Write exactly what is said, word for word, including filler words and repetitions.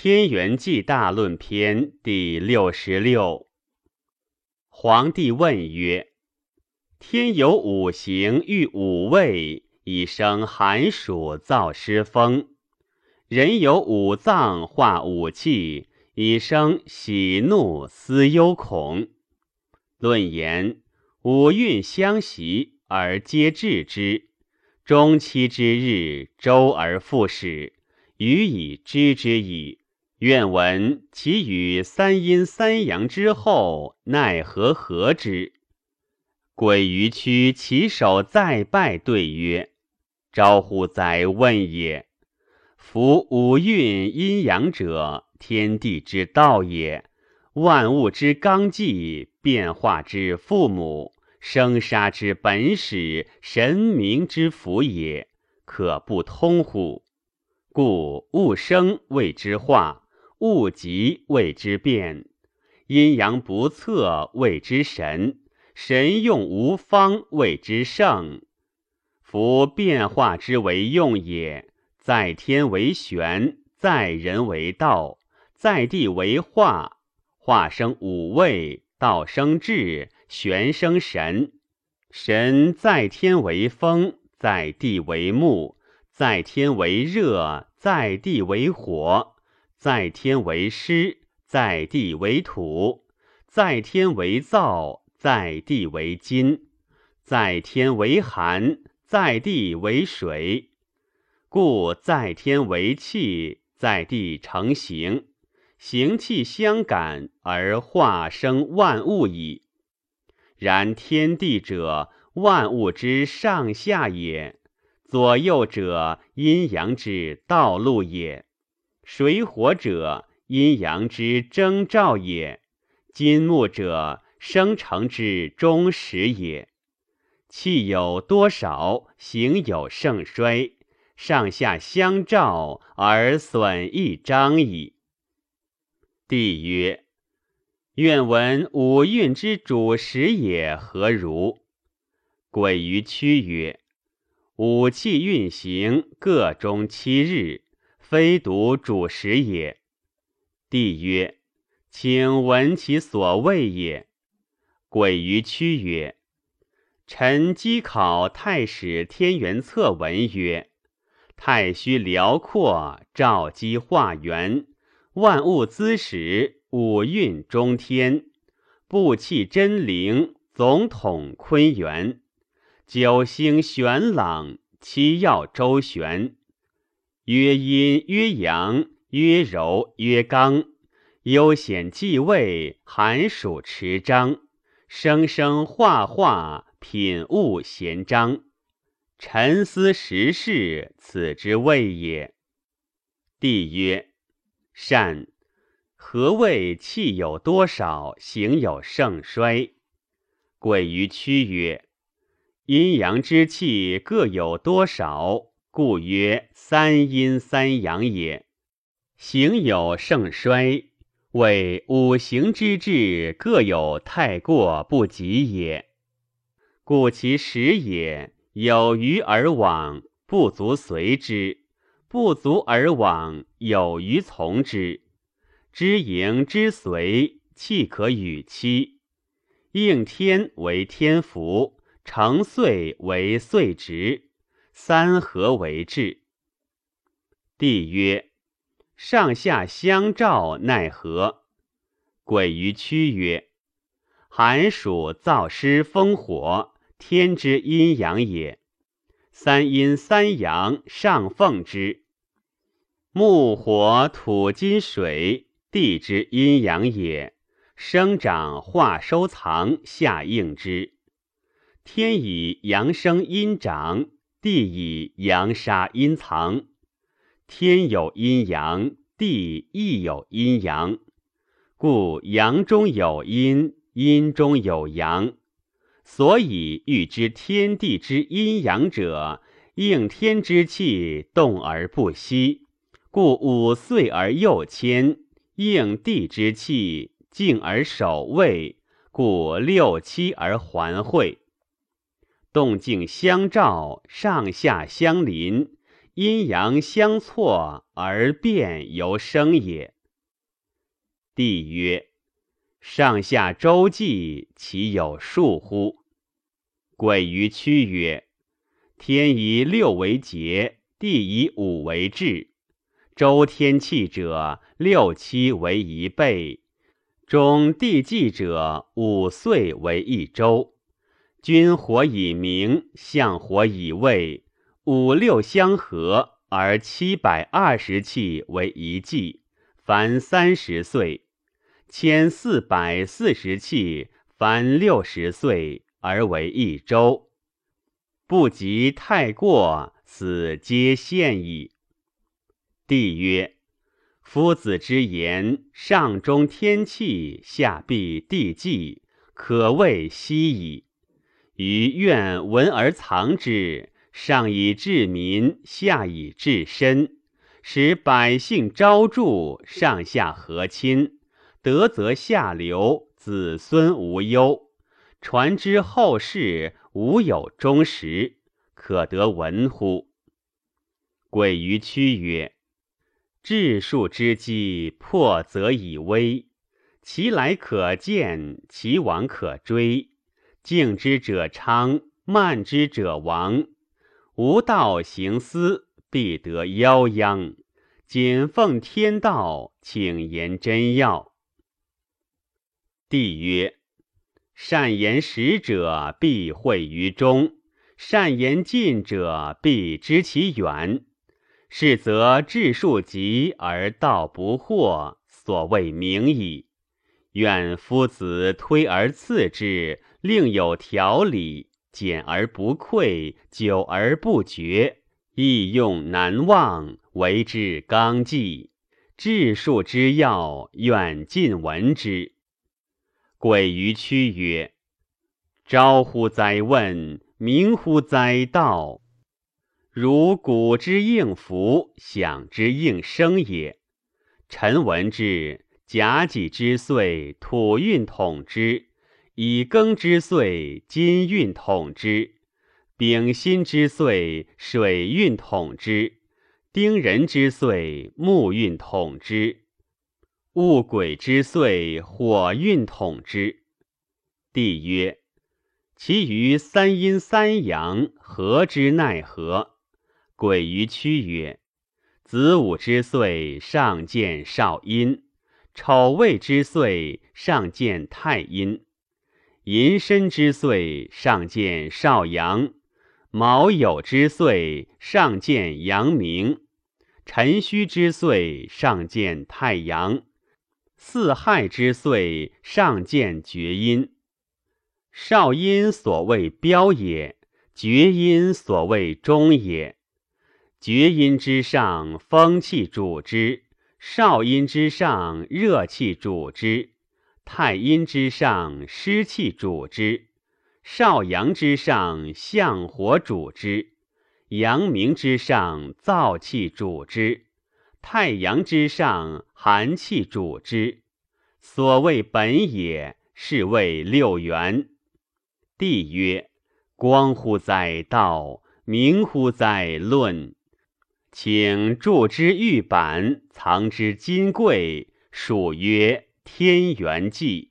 天元纪大论篇第六十六。皇帝问曰：天有五行御五味，以生寒暑燥湿风。人有五脏化五气，以生喜怒思忧恐。论言五运相袭而皆治之，中期之日，周而复始，予以知之矣。愿闻其与三阴三阳之后，奈何合之？鬼舆屈其首再拜对曰：招乎哉问也！夫五运阴阳者，天地之道也，万物之纲纪，变化之父母，生杀之本始，神明之府也，可不通乎？故物生谓之化，物极谓之变，阴阳不测谓之神，神用无方谓之圣。夫变化之为用也，在天为玄，在人为道，在地为化，化生五味，道生智，玄生神。神在天为风，在地为木，在天为热，在地为火，在天为湿，在地为土，在天为燥，在地为金，在天为寒，在地为水。故在天为气，在地成形，形气相感而化生万物矣。然天地者，万物之上下也，左右者，阴阳之道路也，水火者，阴阳之征兆也，金木者，生成之终始也。气有多少，形有盛衰，上下相照而损益彰矣。帝曰：愿闻五运之主食也何如？鬼舆屈曰：五气运行，各中七日，非独主食也。帝曰：请闻其所谓也。鬼舆屈曰：臣稽考太史天元策文曰：太虚辽阔，照机化元，万物滋始，五运中天，布气真灵，总统坤元，九星玄朗，七曜周旋，曰阴曰阳，曰柔曰刚，幽显继位，寒暑持章，生生化化，品物贤章，沉思时事，此之谓也。帝曰：善。何谓气有多少，形有盛衰？鬼舆屈曰：阴阳之气各有多少，故曰三阴三阳也。形有盛衰，谓五行之志各有太过不及也。故其始也，有余而往，不足随之；不足而往，有余从之。知盈知随，气可与期。应天为天福，成岁为岁值，三合为治。帝曰：上下相照，奈何？鬼舆屈曰：寒暑燥湿风火，天之阴阳也。三阴三阳，上奉之。木火土金水，地之阴阳也，生长化收藏，下应之。天以阳生阴长，地以阳杀阴藏。天有阴阳，地亦有阴阳，故阳中有阴，阴中有阳。所以欲知天地之阴阳者，应天之气动而不息，故五岁而又迁，应地之气，静而守卫，故六七而还会。动静相照，上下相邻，阴阳相错而变由生也。帝曰：上下周纪，其有数乎？鬼于屈曰：天以六为节，地以五为至。周天气者，六七为一倍；中地纪者，五岁为一周。君火以明，相火以位，五六相合，而七百二十气为一纪，凡三十岁；千四百四十气，凡六十岁，而为一周。不及太过，此皆现矣。帝曰：夫子之言，上中天气，下必地纪，可谓奚矣。余愿闻而藏之，上以治民，下以治身，使百姓昭著，上下和亲，德则下流，子孙无忧，传之后世，无有终时，可得闻乎？鬼于屈曰：治术之机，破则以微，其来可见，其往可追，敬之者昌，慢之者亡。无道行思，必得夭殃。谨奉天道，请言真要。帝曰：善言实者，必会于中；善言近者，必知其远。是则治数极而道不惑，所谓明矣。愿夫子推而次之，另有条理。简而不愧，久而不绝，易用难忘，为之纲纪。治术之要，远近闻之。鬼于屈曰：昭乎哉问，明乎哉道。如鼓之应符，响之应声也。臣闻之，甲己之岁，土运统之；以庚之岁，金运统之；丙辛之岁，水运统之；丁壬之岁，木运统之；戊癸之岁，火运统之。帝曰：其余三阴三阳，何之奈何？鬼于屈曰：子午之岁，上见少阴；丑未之岁，上见太阴；寅申之岁，上见少阳；卯酉之岁，上见阳明；辰戌之岁，上见太阳；巳亥之岁，上见厥阴。少阴所谓标也，厥阴所谓中也。厥阴之上，风气主之；少阴之上，热气主之；太阴之上，湿气主之；少阳之上，相火主之；阳明之上，燥气主之；太阳之上，寒气主之。所谓本也，是谓六元。帝曰：光乎哉道，明乎哉论。请铸之玉板，藏之金贵，属曰天元纪。